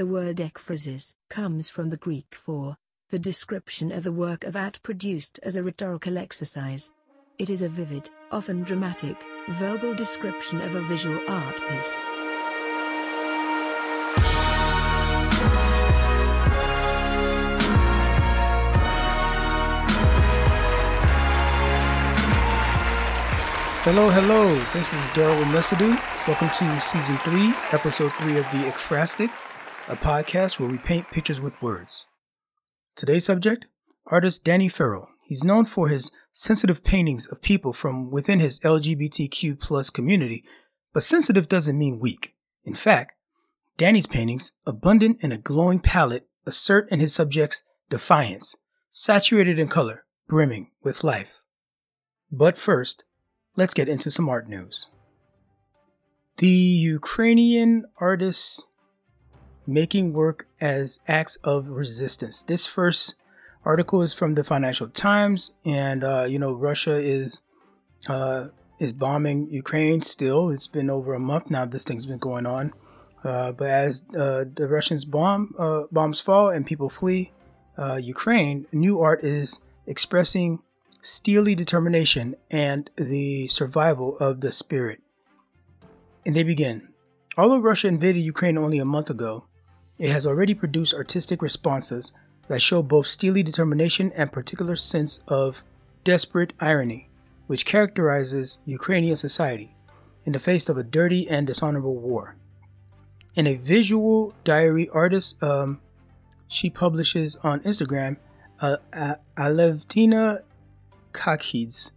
The word ekphrasis comes from the Greek for the description of a work of art produced as a rhetorical exercise. It is a vivid, often dramatic, verbal description of a visual art piece. Hello, hello. This is Darwin Nesadou. Welcome to Season 3, Episode 3 of the Ekphrastic, a podcast where we paint pictures with words. Today's subject, artist Danny Ferrell. He's known for his sensitive paintings of people from within his LGBTQ plus community, but sensitive doesn't mean weak. In fact, Danny's paintings, abundant in a glowing palette, assert in his subjects defiance, saturated in color, brimming with life. But first, let's get into some art news. The Ukrainian artists making work as acts of resistance. This first article is from the Financial Times, and Russia is bombing Ukraine still. It's been over a month now. This thing's been going on, but as the Russians bombs fall and people flee Ukraine, new art is expressing steely determination and the survival of the spirit. And they begin. Although Russia invaded Ukraine only a month ago, it has already produced artistic responses that show both steely determination and particular sense of desperate irony, which characterizes Ukrainian society in the face of a dirty and dishonorable war. In a visual diary, artist she publishes on Instagram, Alevtina Kakhids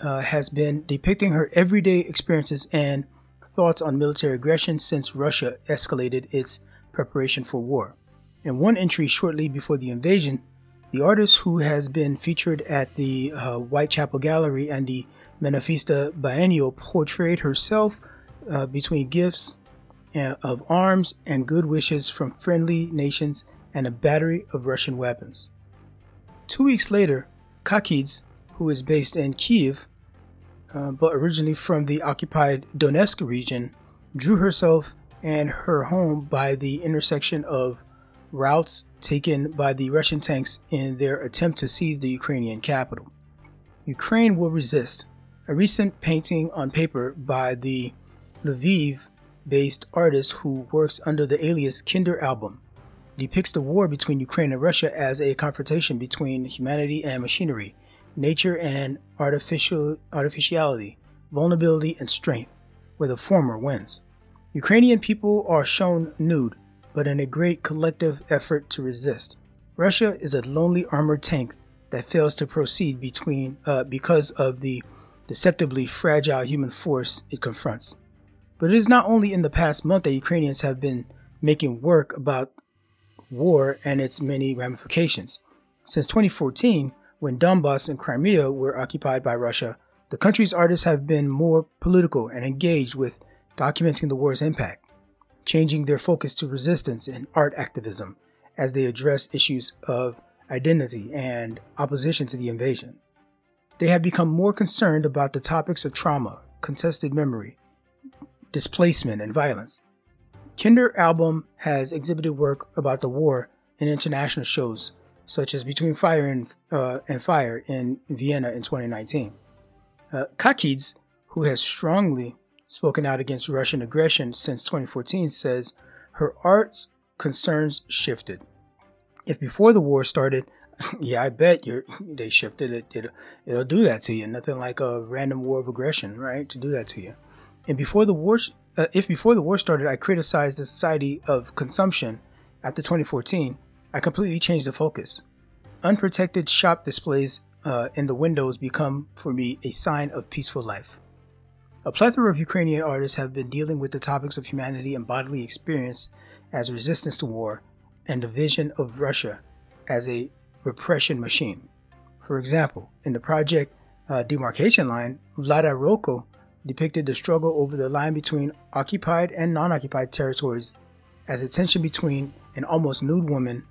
has been depicting her everyday experiences and thoughts on military aggression since Russia escalated its preparation for war. In one entry shortly before the invasion, the artist, who has been featured at the Whitechapel Gallery and the Manifesta Biennial, portrayed herself between gifts of arms and good wishes from friendly nations and a battery of Russian weapons. 2 weeks later, Kakhids, who is based in Kyiv, but originally from the occupied Donetsk region, drew herself and her home by the intersection of routes taken by the Russian tanks in their attempt to seize the Ukrainian capital. Ukraine will resist. A recent painting on paper by the Lviv-based artist who works under the alias Kinder Album depicts the war between Ukraine and Russia as a confrontation between humanity and machinery, nature and artificiality, vulnerability and strength, where the former wins. Ukrainian people are shown nude, but in a great collective effort to resist. Russia is a lonely armored tank that fails to proceed because of the deceptively fragile human force it confronts. But it is not only in the past month that Ukrainians have been making work about war and its many ramifications. Since 2014, when Donbass and Crimea were occupied by Russia, the country's artists have been more political and engaged with documenting the war's impact, changing their focus to resistance and art activism as they address issues of identity and opposition to the invasion. They have become more concerned about the topics of trauma, contested memory, displacement, and violence. Kinder Album has exhibited work about the war in international shows, such as Between Fire and Fire in Vienna in 2019. Kakhids, who has strongly spoken out against Russian aggression since 2014, says her art's concerns shifted. If before the war started, yeah, I bet they shifted. It'll do that to you. Nothing like a random war of aggression, right? To do that to you. And before the war started, I criticized the society of consumption. After 2014, I completely changed the focus. Unprotected shop displays in the windows become, for me, a sign of peaceful life. A plethora of Ukrainian artists have been dealing with the topics of humanity and bodily experience as resistance to war and the vision of Russia as a repression machine. For example, in the project Demarcation Line, Vlada Roko depicted the struggle over the line between occupied and non-occupied territories as a tension between an almost nude woman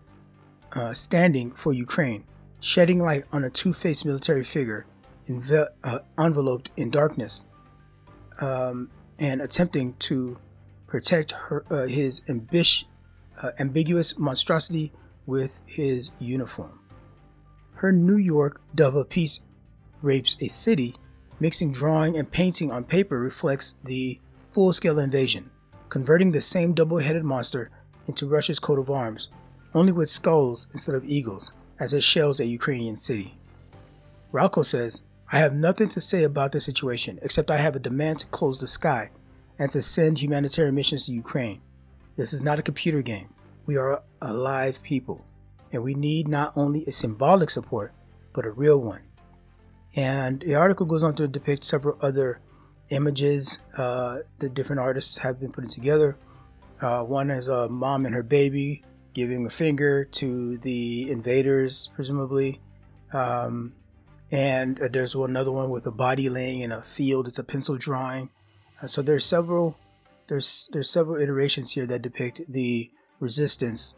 standing for Ukraine, shedding light on a two-faced military figure enveloped in darkness, and attempting to protect his ambiguous monstrosity with his uniform. Her New York Dava piece, Rapes a City, mixing drawing and painting on paper, reflects the full-scale invasion, converting the same double-headed monster into Russia's coat of arms, only with skulls instead of eagles, as it shells a Ukrainian city. Roko says, "I have nothing to say about this situation, except I have a demand to close the sky and to send humanitarian missions to Ukraine. This is not a computer game. We are a live people, and we need not only a symbolic support, but a real one." And the article goes on to depict several other images that different artists have been putting together. One is a mom and her baby giving a finger to the invaders, presumably. And there's another one with a body laying in a field. It's a pencil drawing. So there's several iterations here that depict the resistance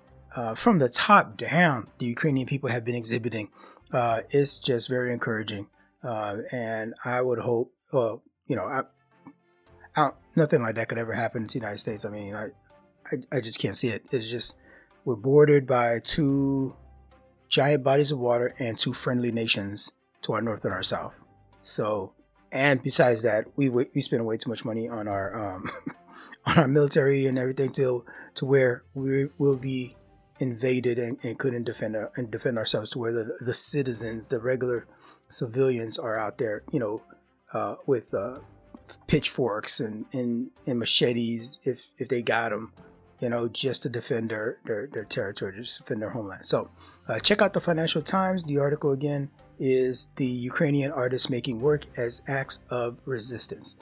from the top down. The Ukrainian people have been exhibiting. It's just very encouraging, and I would hope. Well, nothing like that could ever happen to the United States. I mean, I just can't see it. It's just we're bordered by two giant bodies of water and two friendly nations to our north and our south. So, and besides that, we spend way too much money on our on our military and everything to where we will be invaded and couldn't defend ourselves, to where the citizens, the regular civilians, are out there, with pitchforks and machetes if they got them, just to defend their territory, just to defend their homeland. So check out the Financial Times. The article again is "The Ukrainian Artists Making Work as Acts of Resistance."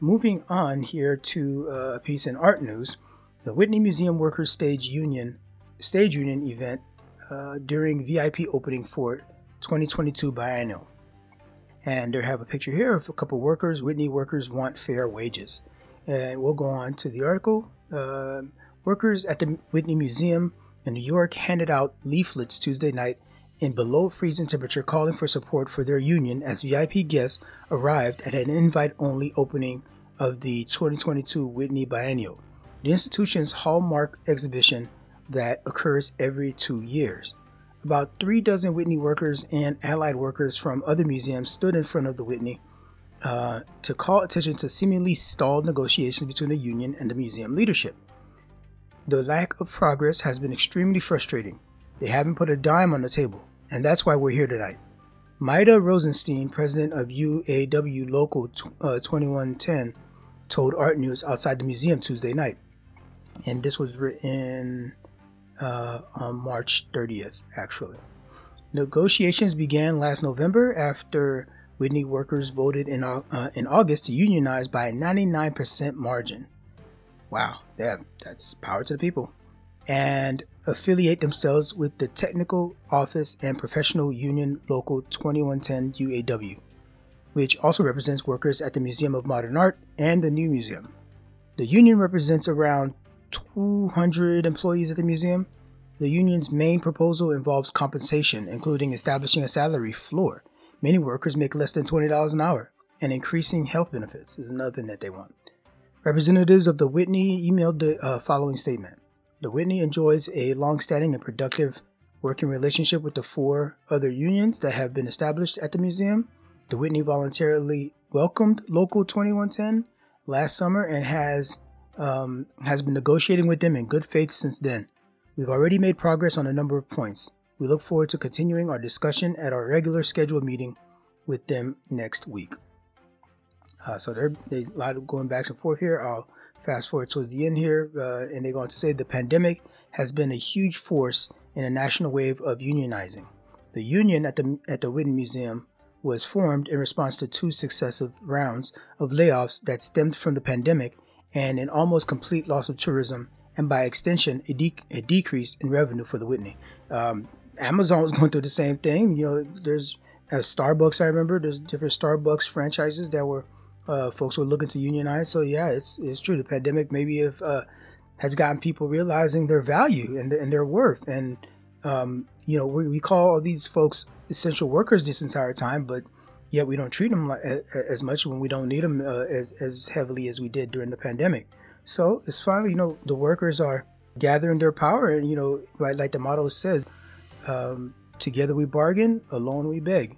Moving on here to a piece in Art News. The Whitney Museum Workers Stage Union event during VIP opening for 2022 biennial. And they have a picture here of a couple workers. Whitney workers want fair wages. And we'll go on to the article. Workers at the Whitney Museum in New York handed out leaflets Tuesday night in below freezing temperature calling for support for their union as VIP guests arrived at an invite-only opening of the 2022 Whitney Biennial, the institution's hallmark exhibition that occurs every 2 years. About 36 Whitney workers and allied workers from other museums stood in front of the Whitney to call attention to seemingly stalled negotiations between the union and the museum leadership. "The lack of progress has been extremely frustrating. They haven't put a dime on the table, and that's why we're here tonight." Maida Rosenstein, president of UAW Local 2110, told Art News outside the museum Tuesday night. And this was written on March 30th, actually. "Negotiations began last November after Whitney workers voted in August to unionize by a 99% margin. Wow, that's power to the people. And affiliate themselves with the Technical Office and Professional Union Local 2110 UAW, which also represents workers at the Museum of Modern Art and the New Museum. The union represents around 200 employees at the museum. The union's main proposal involves compensation, including establishing a salary floor. Many workers make less than $20 an hour, and increasing health benefits is another thing that they want." Representatives of the Whitney emailed the following statement. "The Whitney enjoys a long-standing and productive working relationship with the 4 other unions that have been established at the museum. The Whitney voluntarily welcomed Local 2110 last summer and has been negotiating with them in good faith since then. We've already made progress on a number of points. We look forward to continuing our discussion at our regular scheduled meeting with them next week." So there's a lot of going back and forth here. I'll fast forward towards the end here, and they're going to say the pandemic has been a huge force in a national wave of unionizing. The union at the Whitney Museum was formed in response to 2 successive rounds of layoffs that stemmed from the pandemic and an almost complete loss of tourism, and by extension, a decrease in revenue for the Whitney. Amazon was going through the same thing. There's Starbucks, I remember. There's different Starbucks franchises that were folks were looking to unionize. So yeah, it's true. The pandemic maybe has gotten people realizing their value and their worth. And we call all these folks essential workers this entire time, but yet we don't treat them as much when we don't need them as heavily as we did during the pandemic. So it's finally, the workers are gathering their power. And, you know, like the motto says, together we bargain, alone we beg.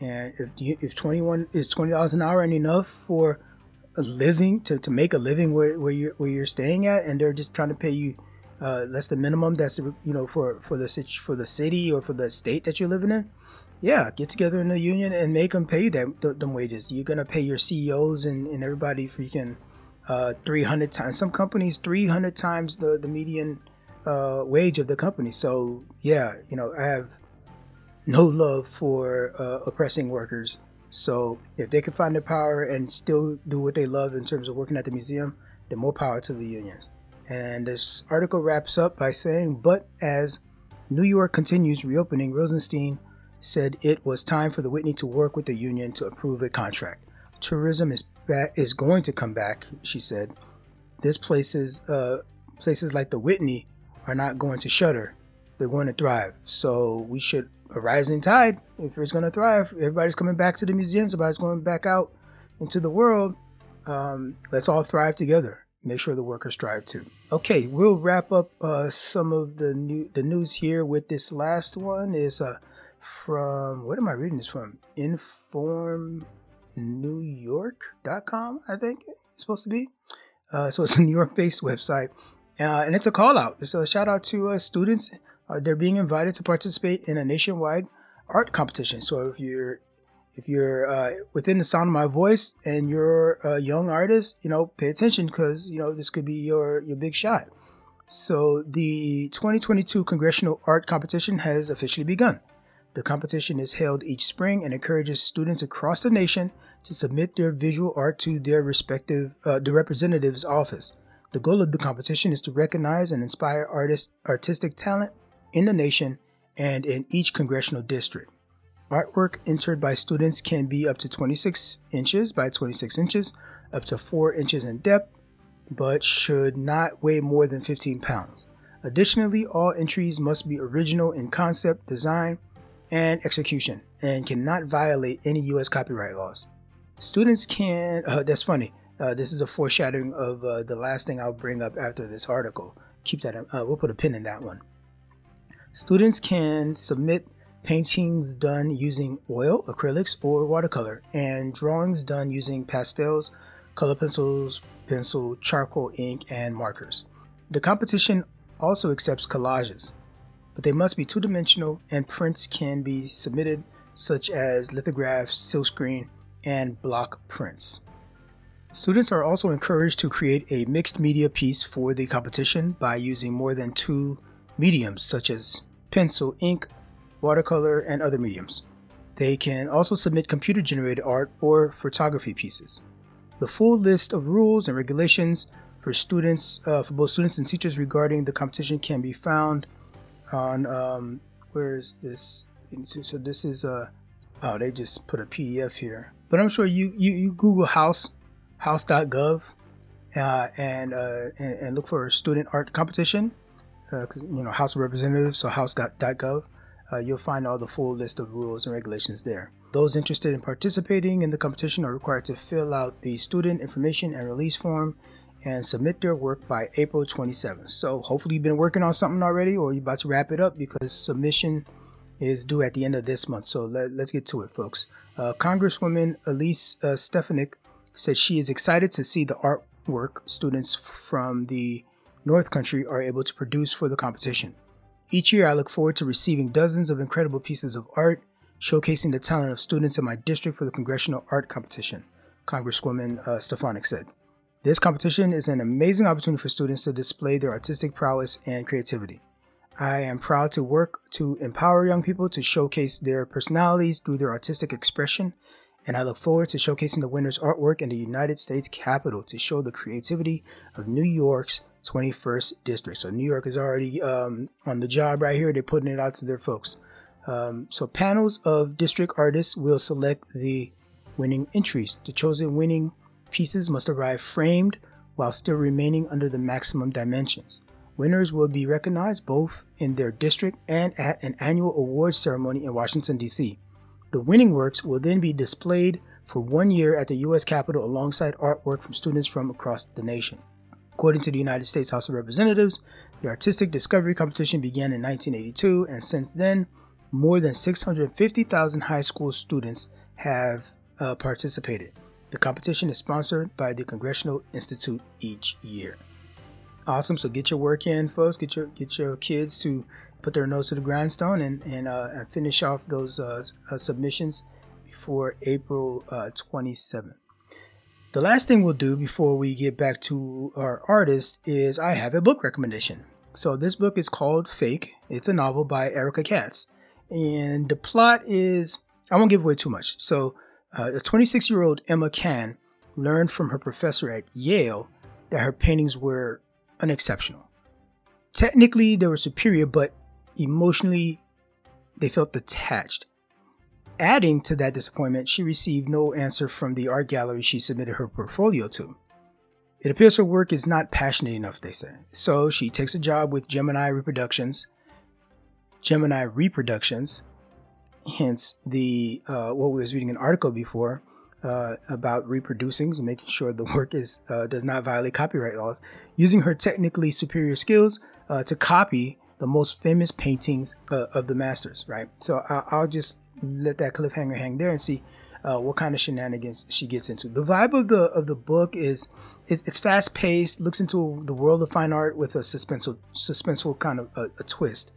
And if $20 an hour ain't enough for a living, to make a living where you're staying at, and they're just trying to pay you less than minimum, that's, you know, for the city or for the state that you're living in, yeah, get together in a union and make them pay them wages. You're gonna pay your CEOs and everybody freaking 300 times, some companies 300 times the median wage of the company. So yeah, you know, I have no love for oppressing workers. So if they can find their power and still do what they love in terms of working at the museum, then more power to the unions. And this article wraps up by saying, but as New York continues reopening, Rosenstein said it was time for the Whitney to work with the union to approve a contract. Tourism is going to come back, she said. These places like the Whitney are not going to shudder. They're going to thrive. So we should, a rising tide, if it's going to thrive, everybody's coming back to the museums, everybody's going back out into the world. Let's all thrive together. Make sure the workers thrive too. Okay, we'll wrap up some of the news here with this last one. Is from, what am I reading this from? InformNewYork.com, I think it's supposed to be. So it's a New York-based website. And it's a call out. It's a shout out to students. They're being invited to participate in a nationwide art competition. So if you're within the sound of my voice and you're a young artist, you know, pay attention, because, you know, this could be your big shot. So the 2022 Congressional Art Competition has officially begun. The competition is held each spring and encourages students across the nation to submit their visual art to their respective the representative's office. The goal of the competition is to recognize and inspire artistic talent in the nation and in each congressional district. Artwork entered by students can be up to 26 inches by 26 inches, up to 4 inches in depth, but should not weigh more than 15 pounds. Additionally, all entries must be original in concept, design, and execution, and cannot violate any U.S. copyright laws. Students can, that's funny, this is a foreshadowing of the last thing I'll bring up after this article. Keep that, we'll put a pin in that one. Students can submit paintings done using oil, acrylics, or watercolor, and drawings done using pastels, color pencils, pencil, charcoal, ink, and markers. The competition also accepts collages, but they must be two-dimensional, and prints can be submitted, such as lithographs, silkscreen, and block prints. Students are also encouraged to create a mixed media piece for the competition by using more than 2 mediums, such as pencil, ink, watercolor, and other mediums. They can also submit computer-generated art or photography pieces. The full list of rules and regulations for students, for both students and teachers regarding the competition, can be found on, where is this? So this is oh, they just put a PDF here, but I'm sure you Google house.gov and look for a student art competition, 'cause, you know, House of Representatives, so house.gov. You'll find all the full list of rules and regulations there. Those interested in participating in the competition are required to fill out the student information and release form and submit their work by April 27th. So hopefully you've been working on something already, or you're about to wrap it up, because submission is due at the end of this month. So let's get to it, folks. Congresswoman Elise Stefanik said she is excited to see the artwork students from the North Country are able to produce for the competition. Each year, I look forward to receiving dozens of incredible pieces of art, showcasing the talent of students in my district for the Congressional Art Competition, Congresswoman Stefanik said. This competition is an amazing opportunity for students to display their artistic prowess and creativity. I am proud to work to empower young people to showcase their personalities through their artistic expression, and I look forward to showcasing the winner's artwork in the United States Capitol to show the creativity of New York's 21st district. So New York is already on the job right here. They're putting it out to their folks. So panels of district artists will select the winning entries. The chosen winning pieces must arrive framed while still remaining under the maximum dimensions. Winners will be recognized both in their district and at an annual awards ceremony in Washington, D.C. The winning works will then be displayed for 1 year at the U.S. Capitol alongside artwork from students from across the nation. According to the United States House of Representatives, The Artistic Discovery Competition began in 1982, and since then, more than 650,000 high school students have participated. The competition is sponsored by the Congressional Institute each year. Awesome. So get your work in, folks. Get your kids to put their nose to the grindstone and finish off those submissions before April 27th. The last thing we'll do before we get back to our artist is I have a book recommendation. So this book is called Fake. It's a novel by Erica Katz. And the plot is, I won't give away too much. So a 26-year-old Emma Kahn learned from her professor at Yale that her paintings were unexceptional. Technically, they were superior, but emotionally, they felt detached. Adding to that disappointment, she received no answer from the art gallery she submitted her portfolio to. It appears her work is not passionate enough, they say. So she takes a job with Gemini Reproductions, hence the what we was reading an article before about reproducing, so making sure the work is does not violate copyright laws, using her technically superior skills to copy the most famous paintings of the masters, right? So I'll just let that cliffhanger hang there and see what kind of shenanigans she gets into. The vibe of the book is it's fast paced, looks into the world of fine art with a suspenseful kind of a twist.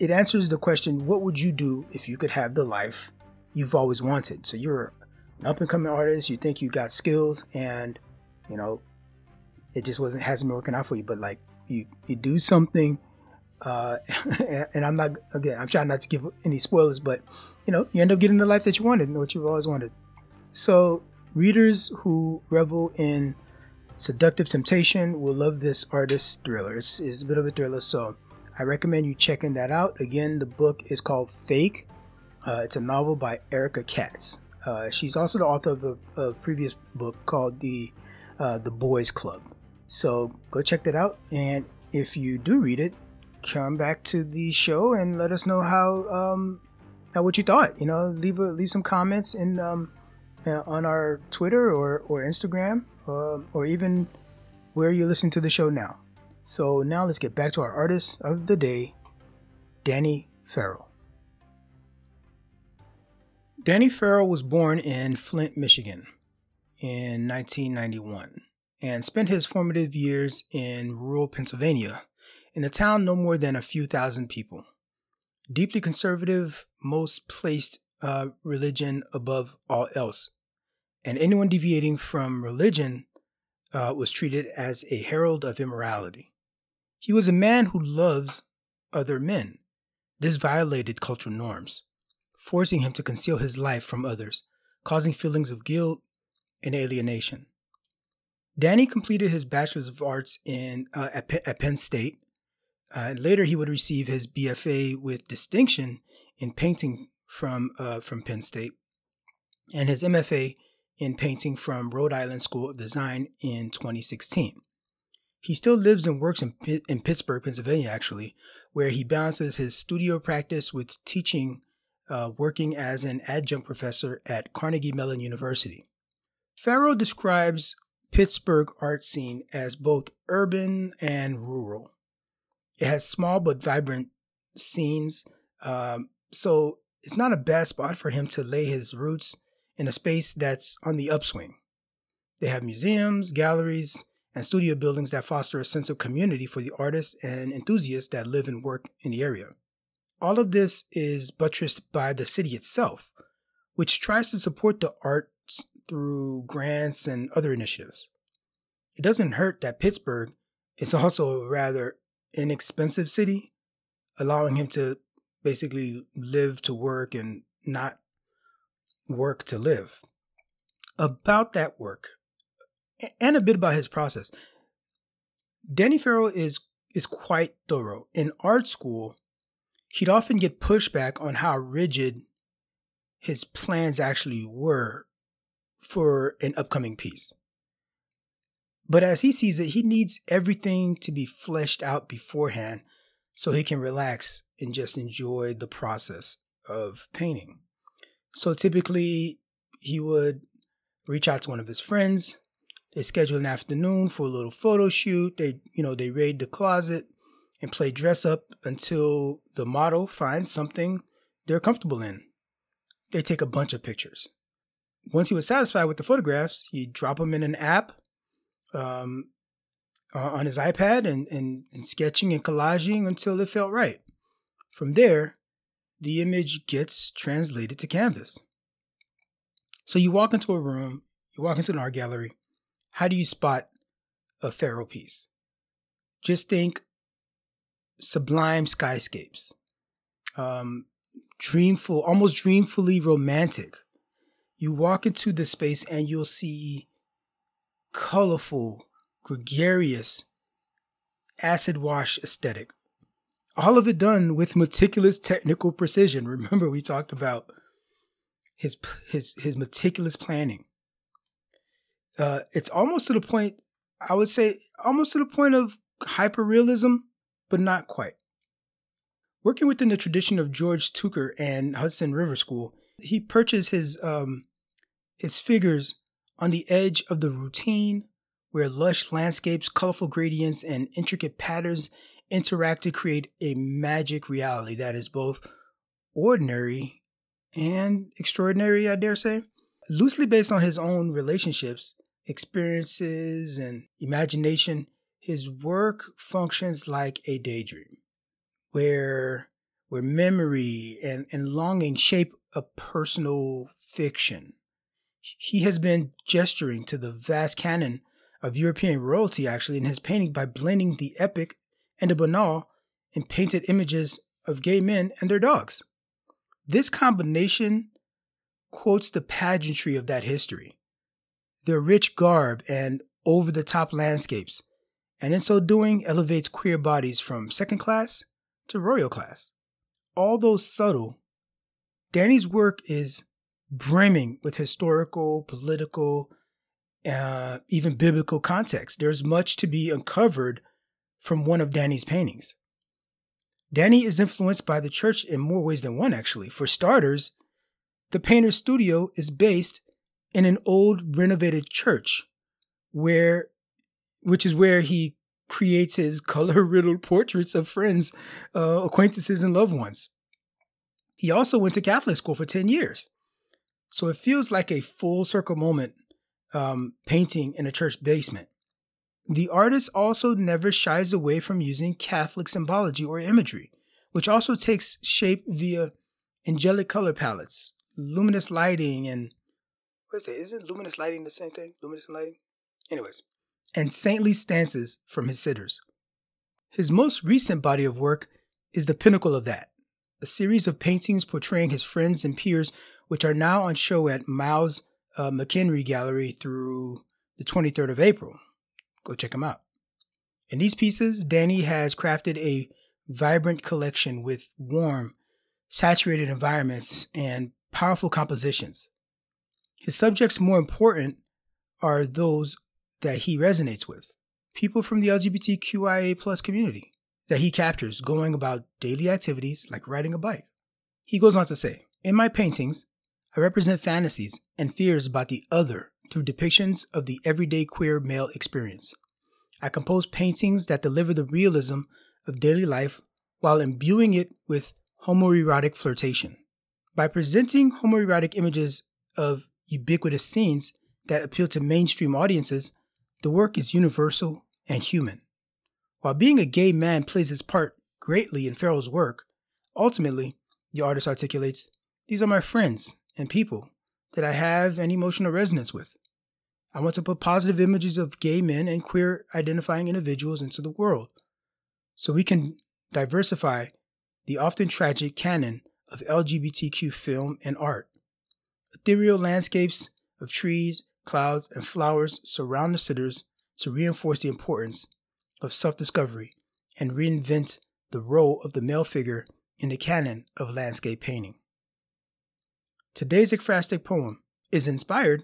It answers the question, what would you do if you could have the life you've always wanted? So you're an up-and-coming artist, you think you got skills, and you know it just hasn't been working out for you, but like you do something. And I'm trying not to give any spoilers, but you know, you end up getting the life that you wanted and what you've always wanted. So readers who revel in seductive temptation will love this artist's thriller. It's a bit of a thriller, so I recommend you checking that out. Again, the book is called Fake. It's a novel by Erica Katz. She's also the author of a previous book called The Boys Club. So go check that out, and if you do read it, come back to the show and let us know how what you thought. You know, leave some comments in on our Twitter or Instagram or even where you listen to the show now. So now let's get back to our artist of the day, Danny Ferrell. Danny Ferrell was born in Flint, Michigan in 1991 and spent his formative years in rural Pennsylvania, in a town no more than a few thousand people. Deeply conservative, most placed religion above all else, and anyone deviating from religion was treated as a herald of immorality. He was a man who loves other men. This violated cultural norms, forcing him to conceal his life from others, causing feelings of guilt and alienation. Danny completed his Bachelor of Arts at Penn State. Later, he would receive his BFA with distinction in painting from Penn State and his MFA in painting from Rhode Island School of Design in 2016. He still lives and works in Pittsburgh, Pennsylvania, actually, where he balances his studio practice with teaching, working as an adjunct professor at Carnegie Mellon University. Ferrell describes Pittsburgh art scene as both urban and rural. It has small but vibrant scenes, so it's not a bad spot for him to lay his roots in a space that's on the upswing. They have museums, galleries, and studio buildings that foster a sense of community for the artists and enthusiasts that live and work in the area. All of this is buttressed by the city itself, which tries to support the arts through grants and other initiatives. It doesn't hurt that Pittsburgh is also a rather inexpensive city, allowing him to basically live to work and not work to live. About that work and a bit about his process, Danny Ferrell is quite thorough. In art school, he'd often get pushback on how rigid his plans actually were for an upcoming piece. But as he sees it, he needs everything to be fleshed out beforehand so he can relax and just enjoy the process of painting. So typically, he would reach out to one of his friends They schedule an afternoon for a little photo shoot. They raid the closet and play dress up until the model finds something they're comfortable in. They take a bunch of pictures. Once he was satisfied with the photographs, he'd drop them in an app on his iPad and sketching and collaging until it felt right. From there, the image gets translated to canvas. So you walk into a room, you walk into an art gallery. How do you spot a Ferrell piece? Just think sublime skyscapes, dreamful, almost dreamfully romantic. You walk into the space and you'll see colorful, gregarious, acid wash aesthetic. All of it done with meticulous technical precision. Remember, we talked about his meticulous planning. It's almost to the point, I would say, almost to the point of hyperrealism, but not quite. Working within the tradition of George Tooker and Hudson River School, he perches his figures on the edge of the routine, where lush landscapes, colorful gradients, and intricate patterns interact to create a magic reality that is both ordinary and extraordinary, I dare say. Loosely based on his own relationships, experiences, and imagination, his work functions like a daydream, where memory and longing shape a personal fiction. He has been gesturing to the vast canon of European royalty, actually, in his painting by blending the epic and the banal in painted images of gay men and their dogs. This combination quotes the pageantry of that history, their rich garb and over-the-top landscapes, and in so doing elevates queer bodies from second class to royal class. Although subtle, Danny's work is brimming with historical, political, even biblical context. There's much to be uncovered from one of Danny's paintings. Danny is influenced by the church in more ways than one, actually. For starters, the painter's studio is based in an old renovated church, which is where he creates his color-riddled portraits of friends, acquaintances, and loved ones. He also went to Catholic school for 10 years. So it feels like a full circle moment, painting in a church basement. The artist also never shies away from using Catholic symbology or imagery, which also takes shape via angelic color palettes, luminous lighting, and isn't luminous lighting the same thing? Luminous and lighting? Anyways. And saintly stances from his sitters. His most recent body of work is the pinnacle of that, a series of paintings portraying his friends and peers, which are now on show at Miles McEnery Gallery through the 23rd of April. Go check them out. In these pieces, Danny has crafted a vibrant collection with warm, saturated environments and powerful compositions. His subjects, more important, are those that he resonates with, people from the LGBTQIA plus community that he captures going about daily activities like riding a bike. He goes on to say, "In my paintings, I represent fantasies and fears about the other through depictions of the everyday queer male experience. I compose paintings that deliver the realism of daily life while imbuing it with homoerotic flirtation. By presenting homoerotic images of ubiquitous scenes that appeal to mainstream audiences, the work is universal and human. While being a gay man plays its part greatly in Ferrell's work, ultimately, the artist articulates, these are my friends and people that I have an emotional resonance with. I want to put positive images of gay men and queer identifying individuals into the world so we can diversify the often tragic canon of LGBTQ film and art. Ethereal landscapes of trees, clouds, and flowers surround the sitters to reinforce the importance of self-discovery and reinvent the role of the male figure in the canon of landscape painting." Today's Ekphrastic poem is inspired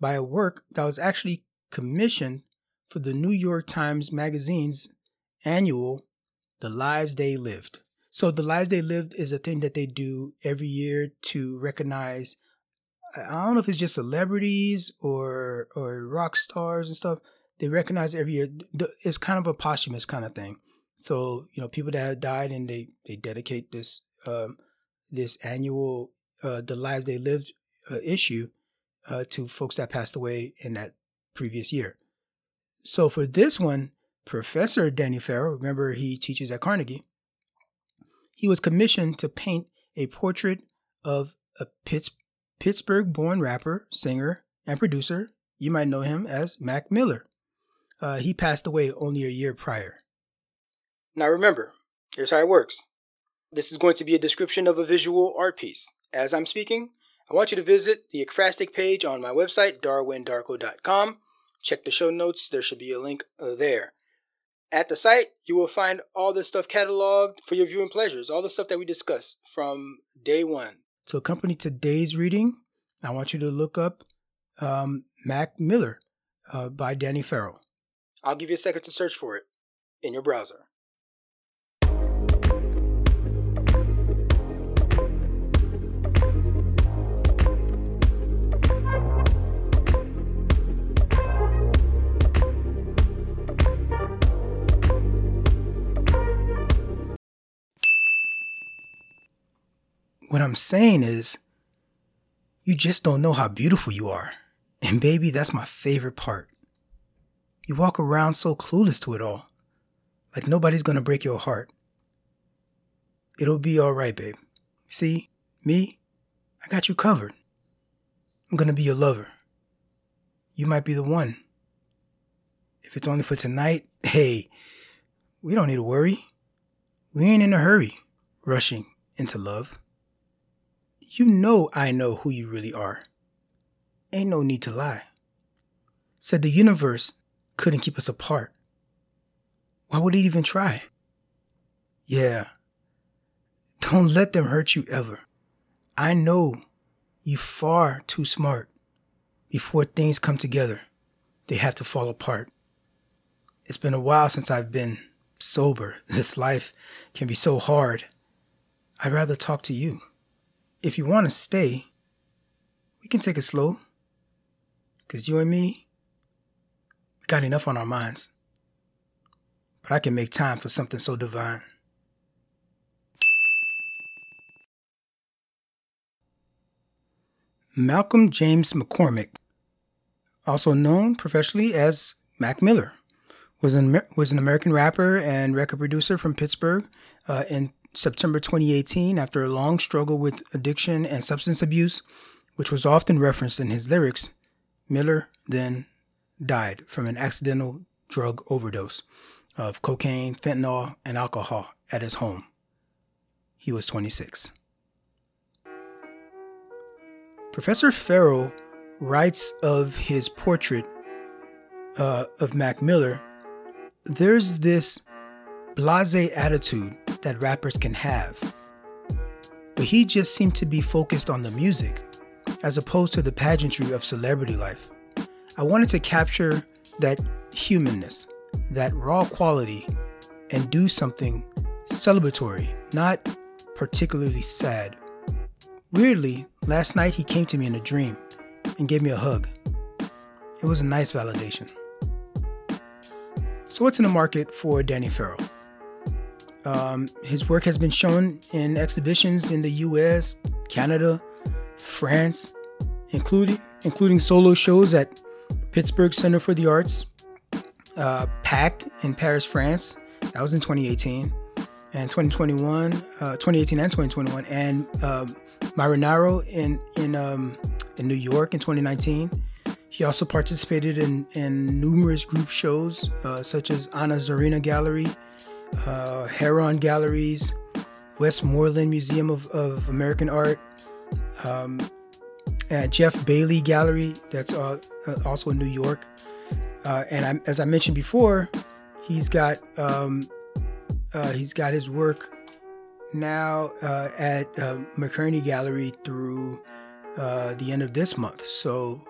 by a work that was actually commissioned for the New York Times Magazine's annual The Lives They Lived. So The Lives They Lived is a thing that they do every year to recognize I don't know if it's just celebrities or rock stars and stuff. They recognize every year. It's kind of a posthumous kind of thing. So, you know, people that have died and they dedicate this this annual The Lives They Lived issue to folks that passed away in that previous year. So for this one, Professor Danny Ferrell, remember he teaches at Carnegie, he was commissioned to paint a portrait of a Pittsburgh-born rapper, singer, and producer. You might know him as Mac Miller. He passed away only a year prior. Now remember, here's how it works. This is going to be a description of a visual art piece. As I'm speaking, I want you to visit the Ekphrastic page on my website, darwindarko.com. Check the show notes. There should be a link there. At the site, you will find all this stuff cataloged for your viewing pleasures, all the stuff that we discuss from day one. To accompany today's reading, I want you to look up Mac Miller by Danny Ferrell. I'll give you a second to search for it in your browser. What I'm saying is, you just don't know how beautiful you are. And baby, that's my favorite part. You walk around so clueless to it all. Like nobody's gonna break your heart. It'll be all right, babe. See, me, I got you covered. I'm gonna be your lover. You might be the one. If it's only for tonight, hey, we don't need to worry. We ain't in a hurry, rushing into love. You know I know who you really are. Ain't no need to lie. Said the universe couldn't keep us apart. Why would it even try? Yeah. Don't let them hurt you ever. I know you far too smart. Before things come together, they have to fall apart. It's been a while since I've been sober. This life can be so hard. I'd rather talk to you. If you want to stay, we can take it slow. Because you and me, we got enough on our minds. But I can make time for something so divine. Malcolm James McCormick, also known professionally as Mac Miller, was an American rapper and record producer from Pittsburgh in September 2018, after a long struggle with addiction and substance abuse, which was often referenced in his lyrics. Miller then died from an accidental drug overdose of cocaine, fentanyl, and alcohol at his home. He was 26. Professor Ferrell writes of his portrait of Mac Miller, "There's this blasé attitude that rappers can have, but he just seemed to be focused on the music as opposed to the pageantry of celebrity life. I wanted to capture that humanness, that raw quality, and do something celebratory, not particularly sad. Weirdly, last night he came to me in a dream and gave me a hug. It was a nice validation." So what's in the market for Danny Ferrell? His work has been shown in exhibitions in the U.S., Canada, France, including solo shows at Pittsburgh Center for the Arts, PACT in Paris, France. That was in 2018 and 2021, 2018 and 2021, and Marinaro in New York in 2019. He also participated in numerous group shows such as Ana Zarina Gallery, Heron Galleries, Westmoreland Museum of American Art, and Jeff Bailey Gallery, that's also in New York. And as I mentioned before, he's got his work now at McEnery Gallery through the end of this month. So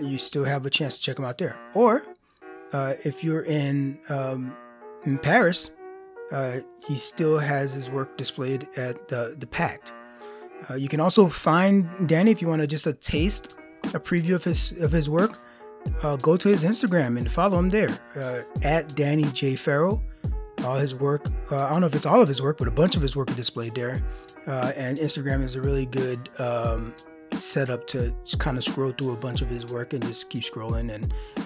you still have a chance to check him out there. Or if you're in Paris, he still has his work displayed at the PACT. You can also find Danny if you want to just a preview of his work. Go to his Instagram and follow him there at Danny J. Ferrell. All his work, I don't know if it's all of his work, but a bunch of his work is displayed there. And Instagram is a really good setup to kind of scroll through a bunch of his work and just keep scrolling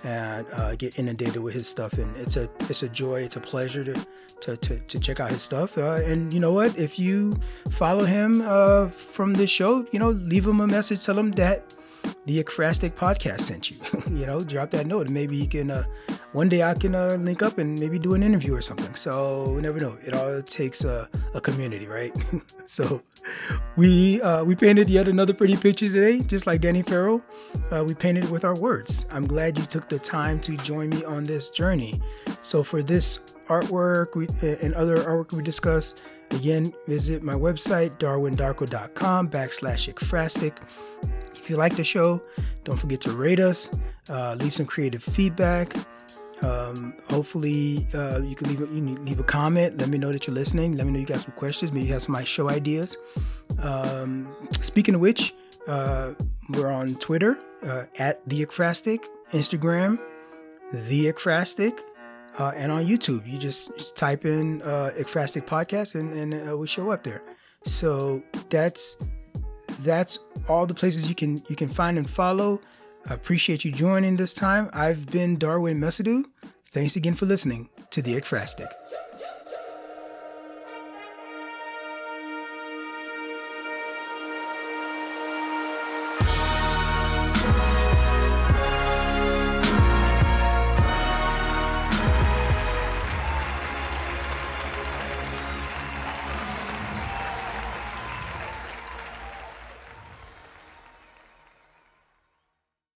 and get inundated with his stuff. And it's a joy, it's a pleasure to check out his stuff. And you know what? If you follow him from this show, leave him a message, tell him that the Ekphrastic podcast sent you. Drop that note, and maybe you can. One day I can link up and maybe do an interview or something. So we never know. It all takes a community, right? So we painted yet another pretty picture today, just like Danny Ferrell. We painted it with our words. I'm glad you took the time to join me on this journey. So for this artwork and other artwork we discussed, again, visit my website, darwindarko.com/Ekphrastic. If you like the show, don't forget to rate us, leave some creative feedback. Hopefully you can leave a comment. Let me know that you're listening. Let me know you got some questions. Maybe you have some of my show ideas. Speaking of which, we're on Twitter at The Ekphrastic, Instagram, The Ekphrastic, and on YouTube. You just type in Ekphrastic Podcast and we show up there. So that's all the places you can find and follow. I appreciate you joining this time. I've been Darwin Nesadou. Thanks again for listening to The Ekphrastic.